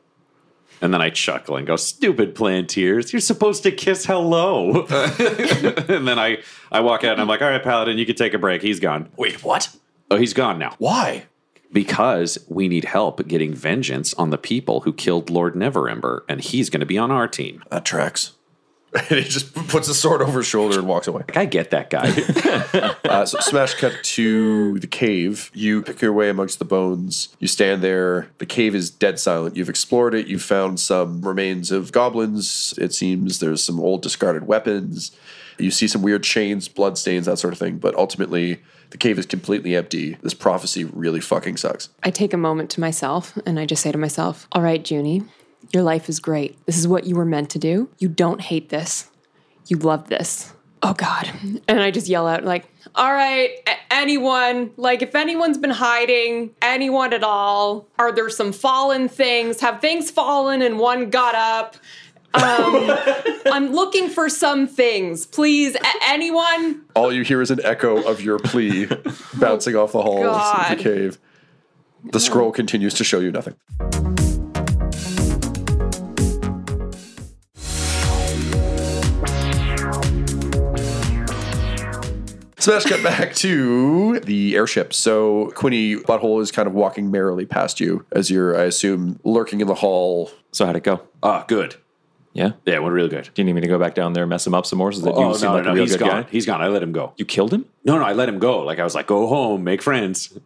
And then I chuckle and go, stupid Planteers, you're supposed to kiss hello. And then I walk out and I'm like, all right, Paladin, you can take a break. He's gone. Wait, what? Oh, he's gone now. Why? Because we need help getting vengeance on the people who killed Lord Neverember, and he's going to be on our team. That tracks. And he just puts his sword over his shoulder and walks away. Like, I get that guy. So smash cut to the cave. You pick your way amongst the bones. You stand there. The cave is dead silent. You've explored it. You've found some remains of goblins. It seems there's some old discarded weapons. You see some weird chains, bloodstains, that sort of thing. But ultimately, the cave is completely empty. This prophecy really fucking sucks. I take a moment to myself, and I just say to myself, all right, Junie, your life is great. This is what you were meant to do. You don't hate this. You love this. Oh, God. And I just yell out, like, all right, anyone, like, if anyone's been hiding, anyone at all, are there some fallen things? Have things fallen and one got up? I'm looking for some things. Please, anyone? All you hear is an echo of your plea bouncing off the halls of the cave. The scroll continues to show you nothing. So let's get back to the airship. So Quinny Butthole is kind of walking merrily past you as you're, I assume, lurking in the hall. So how'd it go? Good. Yeah? Yeah, it went really good. Do you need me to go back down there and mess him up some more? So that you seem like a real he's good gone. Guy? He's gone. I let him go. You killed him? No, I let him go. Like, I was like, go home, make friends.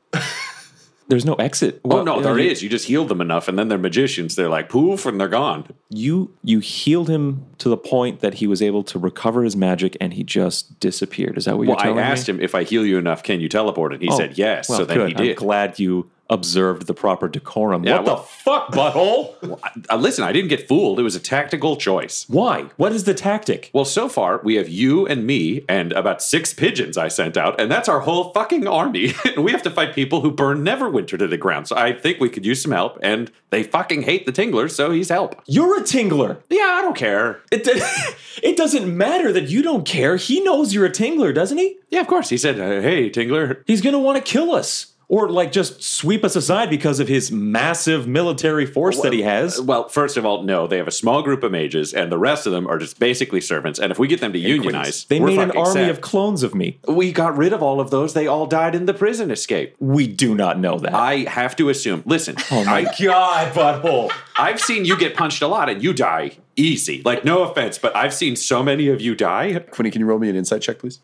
There's no exit. Well, oh, no, there is. You just healed them enough, and then they're magicians. They're like, poof, and they're gone. You healed him to the point that he was able to recover his magic, and he just disappeared. Is that what you're telling me? Well, I asked him, if I heal you enough, can you teleport? And he said yes, well, so then he did. I'm glad you observed the proper decorum. Yeah, what the fuck, Butthole? Well, listen, I didn't get fooled. It was a tactical choice. Why? What is the tactic? Well, so far, we have you and me and about 6 pigeons I sent out, and that's our whole fucking army. We have to fight people who burn Neverwinter to the ground, so I think we could use some help, and they fucking hate the Tinglers, so he's help. You're a Tingler. Yeah, I don't care. It doesn't matter that you don't care. He knows you're a Tingler, doesn't he? Yeah, of course. He said, hey, Tingler. He's going to want to kill us. Or, like, just sweep us aside because of his massive military force that he has. Well, first of all, no. They have a small group of mages, and the rest of them are just basically servants. And if we get them to unionize, they made an army of clones of me. We got rid of all of those. They all died in the prison escape. We do not know that. I have to assume. Listen. Oh, my God, Butthole. I've seen you get punched a lot, and you die easy. Like, no offense, but I've seen so many of you die. Quinny, can you roll me an insight check, please?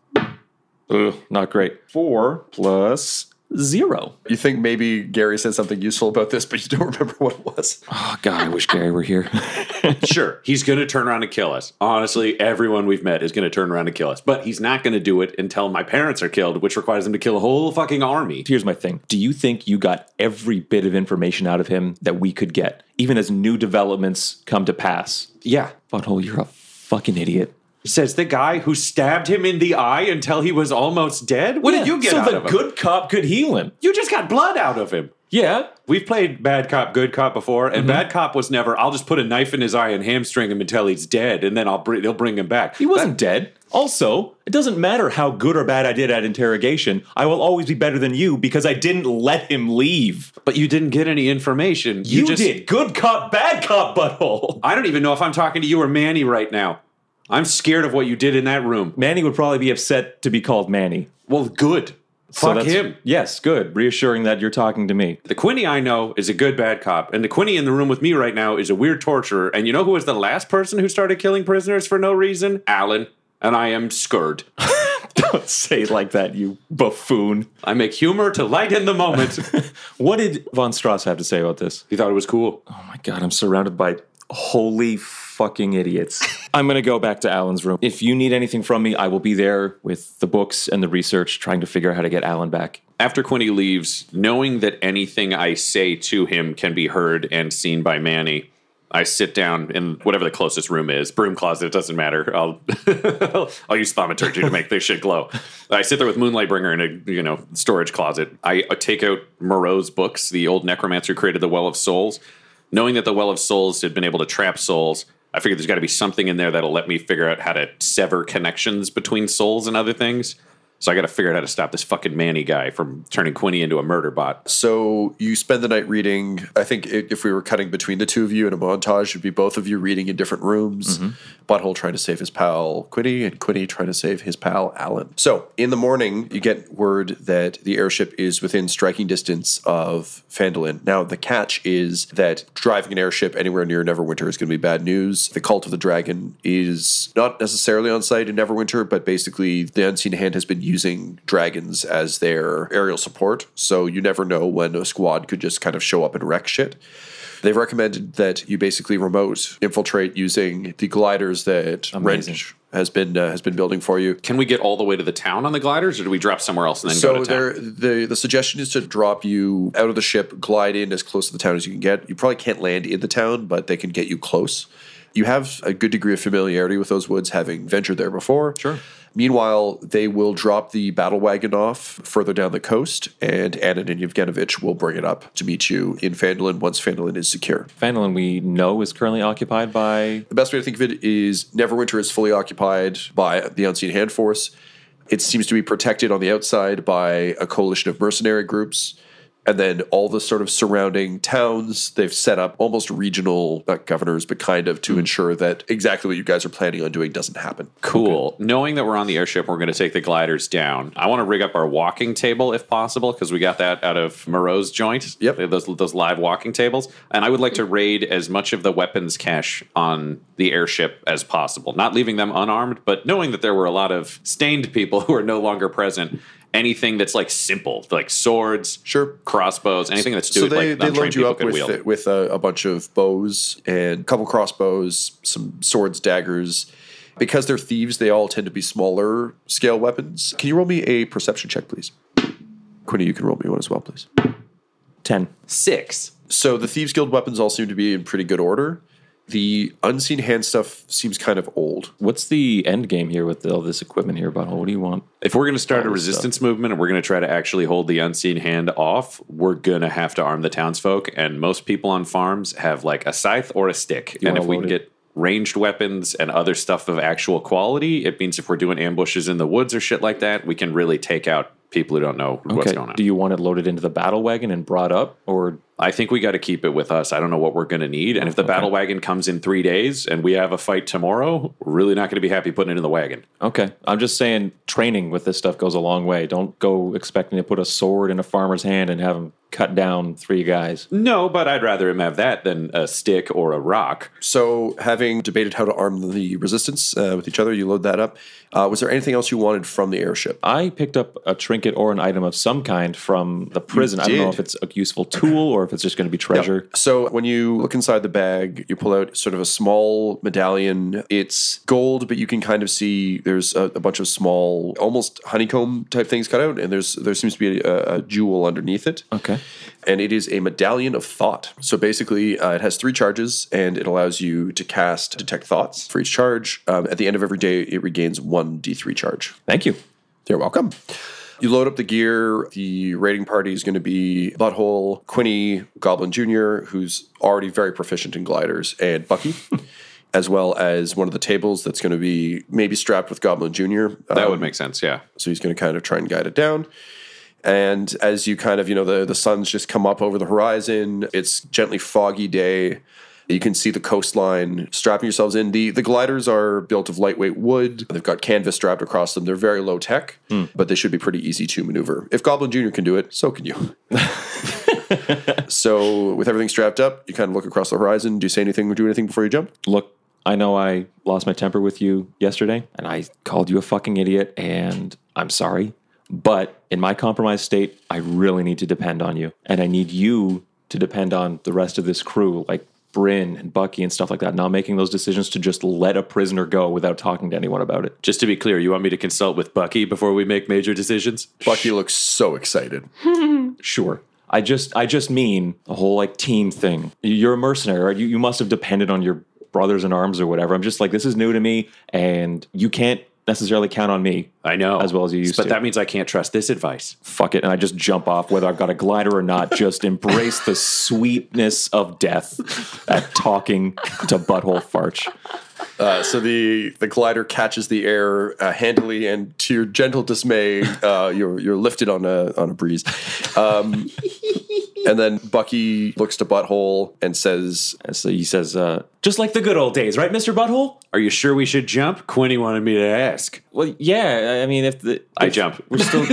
Ugh, not great. 4 plus... 0. You think maybe Gary said something useful about this, but you don't remember what it was. Oh, God, I wish Gary were here. Sure, he's going to turn around and kill us. Honestly, everyone we've met is going to turn around and kill us. But he's not going to do it until my parents are killed, which requires him to kill a whole fucking army. Here's my thing. Do you think you got every bit of information out of him that we could get, even as new developments come to pass? Yeah. Butthole, you're a fucking idiot. Says the guy who stabbed him in the eye until he was almost dead? What did you get out of him? So the good cop could heal him. You just got blood out of him. Yeah. We've played bad cop, good cop before, and bad cop was never, I'll just put a knife in his eye and hamstring him until he's dead, and then they'll bring him back. He wasn't dead. Also, it doesn't matter how good or bad I did at interrogation. I will always be better than you because I didn't let him leave. But you didn't get any information. You just did. Good cop, bad cop, Butthole. I don't even know if I'm talking to you or Manny right now. I'm scared of what you did in that room. Manny would probably be upset to be called Manny. Well, good. Fuck him. Yes, good. Reassuring that you're talking to me. The Quinny I know is a good bad cop, and the Quinny in the room with me right now is a weird torturer. And you know who was the last person who started killing prisoners for no reason? Alan. And I am scared. Don't say it like that, you buffoon. I make humor to lighten the moment. What did Von Strauss have to say about this? He thought it was cool. Oh, my God. I'm surrounded by holy fucking idiots. I'm going to go back to Alan's room. If you need anything from me, I will be there with the books and the research, trying to figure out how to get Alan back. After Quinny leaves, knowing that anything I say to him can be heard and seen by Manny, I sit down in whatever the closest room is. Broom closet, it doesn't matter. I'll use thaumaturgy to make this shit glow. I sit there with Moonlight Bringer in a storage closet. I take out Moreau's books, the old necromancer who created the Well of Souls. Knowing that the Well of Souls had been able to trap souls, I figured there's got to be something in there that'll let me figure out how to sever connections between souls and other things. So I got to figure out how to stop this fucking Manny guy from turning Quinny into a murder bot. So you spend the night reading. I think if we were cutting between the two of you in a montage, it would be both of you reading in different rooms. Mm-hmm. Butthole trying to save his pal Quinny and Quinny trying to save his pal Alan. So in the morning, you get word that the airship is within striking distance of Phandalin. Now, the catch is that driving an airship anywhere near Neverwinter is going to be bad news. The Cult of the Dragon is not necessarily on site in Neverwinter, but basically the Unseen Hand has been using dragons as their aerial support, so you never know when a squad could just kind of show up and wreck shit. They've recommended that you basically remote infiltrate using the gliders that Ranger has been building for you. Can we get all the way to the town on the gliders, or do we drop somewhere else and then go to town? So the suggestion is to drop you out of the ship, glide in as close to the town as you can get. You probably can't land in the town, but they can get you close. You have a good degree of familiarity with those woods, having ventured there before. Sure. Meanwhile, they will drop the battle wagon off further down the coast, and Anan and Yevgenovich will bring it up to meet you in Phandalin once Phandalin is secure. Phandalin, we know, is currently occupied by... The best way to think of it is Neverwinter is fully occupied by the Unseen Hand Force. It seems to be protected on the outside by a coalition of mercenary groups. And then all the sort of surrounding towns, they've set up almost regional, not governors, but kind of to ensure that exactly what you guys are planning on doing doesn't happen. Cool. Okay. Knowing that we're on the airship, we're going to take the gliders down. I want to rig up our walking table if possible, because we got that out of Moreau's joint. Yep. Those live walking tables. And I would like to raid as much of the weapons cache on the airship as possible. Not leaving them unarmed, but knowing that there were a lot of stained people who are no longer present. Anything that's like simple, like swords, sure, crossbows, anything that's doing like they load you up with a bunch of bows and a couple crossbows, some swords, daggers. Because they're thieves, they all tend to be smaller scale weapons. Can you roll me a perception check, please? Quinny, you can roll me one as well, please. 10. 6. So the Thieves Guild weapons all seem to be in pretty good order. The Unseen Hand stuff seems kind of old. What's the end game here with all this equipment here, Butthole? What do you want? If we're going to start a resistance movement and we're going to try to actually hold the Unseen Hand off, we're going to have to arm the townsfolk. And most people on farms have like a scythe or a stick. And if we can get ranged weapons and other stuff of actual quality, it means if we're doing ambushes in the woods or shit like that, we can really take out people who don't know what's going on. Do you want it loaded into the battle wagon and brought up, or... I think we got to keep it with us. I don't know what we're going to need. And if the battle wagon comes in 3 days and we have a fight tomorrow, we're really not going to be happy putting it in the wagon. Okay. I'm just saying training with this stuff goes a long way. Don't go expecting to put a sword in a farmer's hand and have him cut down 3 guys. No, but I'd rather him have that than a stick or a rock. So having debated how to arm the resistance with each other, you load that up. Was there anything else you wanted from the airship? I picked up a trinket or an item of some kind from the prison. I don't know if it's a useful tool or if it's just going to be treasure. Yep. So when you look inside the bag, you pull out sort of a small medallion. It's gold, but you can kind of see there's a bunch of small, almost honeycomb type things cut out, and there seems to be a jewel underneath it. Okay. And it is a medallion of thought. So basically, it has 3 charges, and it allows you to cast Detect Thoughts for each charge. At the end of every day, it regains 1d3 charge. Thank you. You're welcome. You load up the gear. The raiding party is going to be Butthole, Quinny, Goblin Jr., who's already very proficient in gliders, and Bucky, as well as one of the tables that's going to be maybe strapped with Goblin Jr. That would make sense, yeah. So he's going to kind of try and guide it down. And as you kind of, the sun's just come up over the horizon. It's gently foggy day. You can see the coastline. Strapping yourselves in. The gliders are built of lightweight wood. They've got canvas strapped across them. They're very low tech, but they should be pretty easy to maneuver. If Goblin Jr. can do it, so can you. So with everything strapped up, you kind of look across the horizon. Do you say anything or do anything before you jump? Look, I know I lost my temper with you yesterday, and I called you a fucking idiot, and I'm sorry. But in my compromised state, I really need to depend on you. And I need you to depend on the rest of this crew, like Bryn and Bucky and stuff like that, not making those decisions to just let a prisoner go without talking to anyone about it. Just to be clear, you want me to consult with Bucky before we make major decisions? Bucky looks so excited. Sure. I just mean the whole team thing. You're a mercenary, right? You must have depended on your brothers in arms or whatever. I'm just like, this is new to me, and you can't necessarily count on me. I know. As well as you used to. But that means I can't trust this advice. Fuck it. And I just jump off whether I've got a glider or not. Just embrace the sweetness of death at talking to Butthole Farch. So the glider catches the air handily, and to your gentle dismay, you're lifted on a breeze. And then Bucky looks to Butthole and says, just like the good old days, right, Mr. Butthole? Are you sure we should jump? Quinny wanted me to ask. Well, yeah. I mean, I jump. We're still.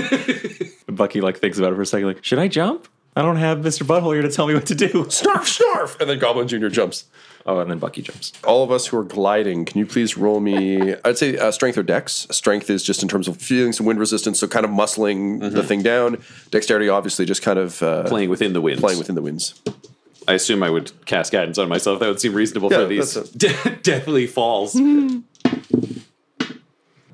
Bucky thinks about it for a second. Should I jump? I don't have Mr. Butthole here to tell me what to do. Snarf! And then Goblin Jr. jumps. Oh, and then Bucky jumps. All of us who are gliding, can you please roll me, I'd say strength or dex. Strength is just in terms of feeling some wind resistance, so kind of muscling the thing down. Dexterity, obviously, just kind of... playing within the winds. I assume I would cast guidance on myself. That would seem reasonable for these. Definitely falls. Mm.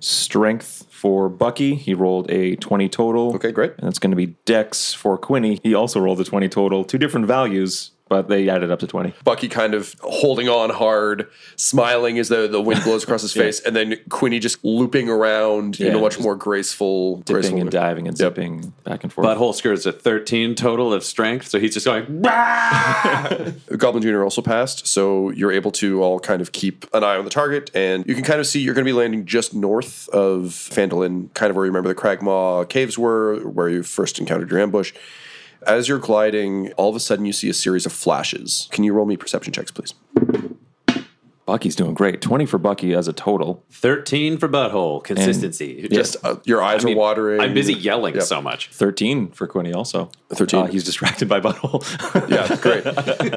Strength for Bucky. He rolled a 20 total. Okay, great. And it's going to be dex for Quinny. He also rolled a 20 total. Two different values, but they added up to 20. Bucky kind of holding on hard, smiling as though the wind blows across his face, and then Quinny just looping around in a much more graceful... Dipping and diving and zipping back and forth. Butthole scores a 13 total of strength, so he's just going... Goblin Jr. also passed, so you're able to all kind of keep an eye on the target, and you can kind of see you're going to be landing just north of Phandalin, kind of where you remember the Cragmaw caves were, where you first encountered your ambush. As you're gliding, all of a sudden you see a series of flashes. Can you roll me perception checks, please? Bucky's doing great. 20 for Bucky as a total. 13 for Butthole. Consistency. And just your eyes are watering. I'm busy yelling so much. 13 for Quinny also. 13. He's distracted by Butthole. Yeah, great.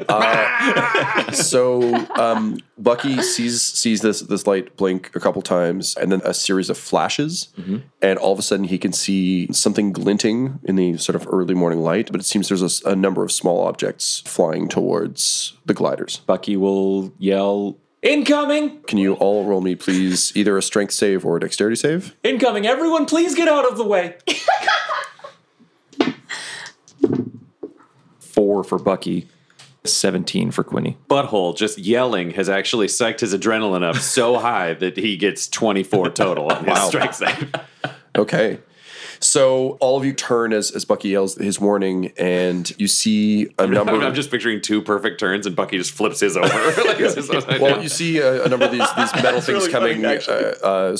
Bucky sees this light blink a couple times, and then a series of flashes. Mm-hmm. And all of a sudden he can see something glinting in the sort of early morning light. But it seems there's a number of small objects flying towards the gliders. Bucky will yell... Incoming! Can you all roll me, please, either a strength save or a dexterity save? Incoming! Everyone, please get out of the way! 4 for Bucky, 17 for Quinny. Butthole just yelling has actually psyched his adrenaline up so high that he gets 24 total on his strength save. Okay. So all of you turn as Bucky yells his warning, and you see a number... I'm just picturing two perfect turns, and Bucky just flips his over. You see a number of these metal things really coming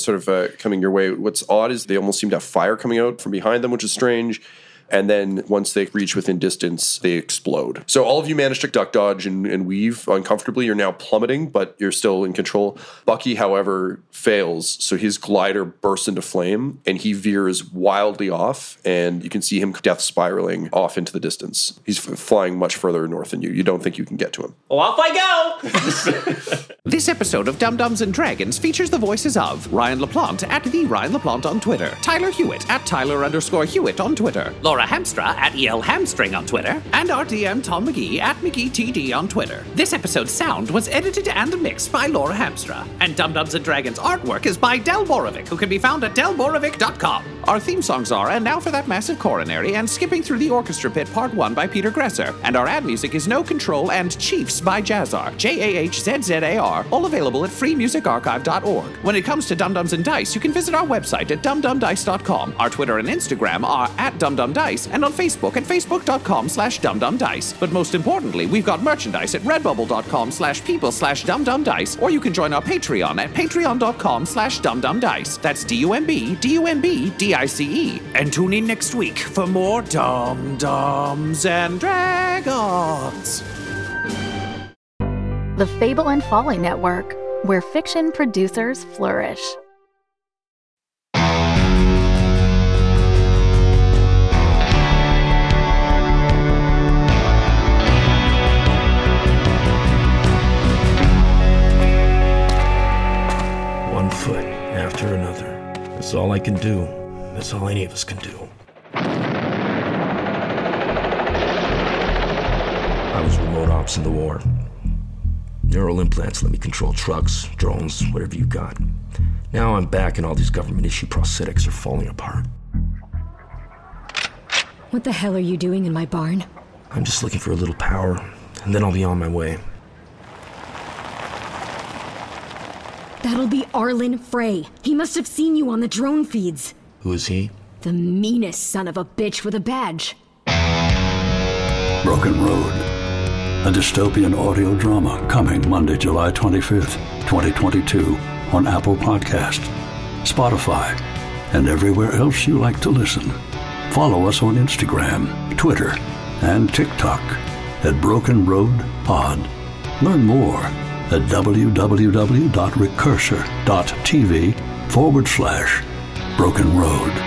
coming your way. What's odd is they almost seem to have fire coming out from behind them, which is strange. And then once they reach within distance, they explode. So all of you managed to duck, dodge, and weave uncomfortably. You're now plummeting, but you're still in control. Bucky, however, fails. So his glider bursts into flame, and he veers wildly off. And you can see him death spiraling off into the distance. He's flying much further north than you. You don't think you can get to him. Well, off I go! This episode of Dumb-Dumbs and Dragons features the voices of Ryan LaPlante at the Ryan LaPlante on Twitter, Tyler Hewitt at Tyler_Hewitt on Twitter, Laura Hamstra at EL Hamstring on Twitter, and our DM Tom McGee at McGeeTD on Twitter. This episode's sound was edited and mixed by Laura Hamstra, and Dumb-Dumbs and Dragons artwork is by Del Borovic, who can be found at delborovic.com. Our theme songs are And Now for That Massive Coronary and Skipping Through the Orchestra Pit Part 1 by Peter Gresser, and our ad music is No Control and Chiefs by Jazzar, Jahzzar, all available at freemusicarchive.org. When it comes to Dumb-Dumbs and Dice, you can visit our website at dumdumdice.com. Our Twitter and Instagram are at dumdumdice, and on Facebook at facebook.com/dumdumdice. But most importantly, we've got merchandise at redbubble.com/people/dumdumdice, or you can join our Patreon at patreon.com/dumdumdice. That's DUMB DICE. And tune in next week for more Dumb-Dumbs and Dragons. The Fable and Folly Network, where fiction producers flourish. Foot after another. That's all I can do. That's all any of us can do. I was remote ops in the war. Neural implants let me control trucks, drones, whatever you got. Now I'm back and all these government-issue prosthetics are falling apart. What the hell are you doing in my barn? I'm just looking for a little power, and then I'll be on my way. That'll be Arlen Frey. He must have seen you on the drone feeds. Who is he? The meanest son of a bitch with a badge. Broken Road. A dystopian audio drama coming Monday, July 25th, 2022 on Apple Podcasts, Spotify, and everywhere else you like to listen. Follow us on Instagram, Twitter, and TikTok at Broken Road Pod. Learn more at www.recursor.tv/Broken Road.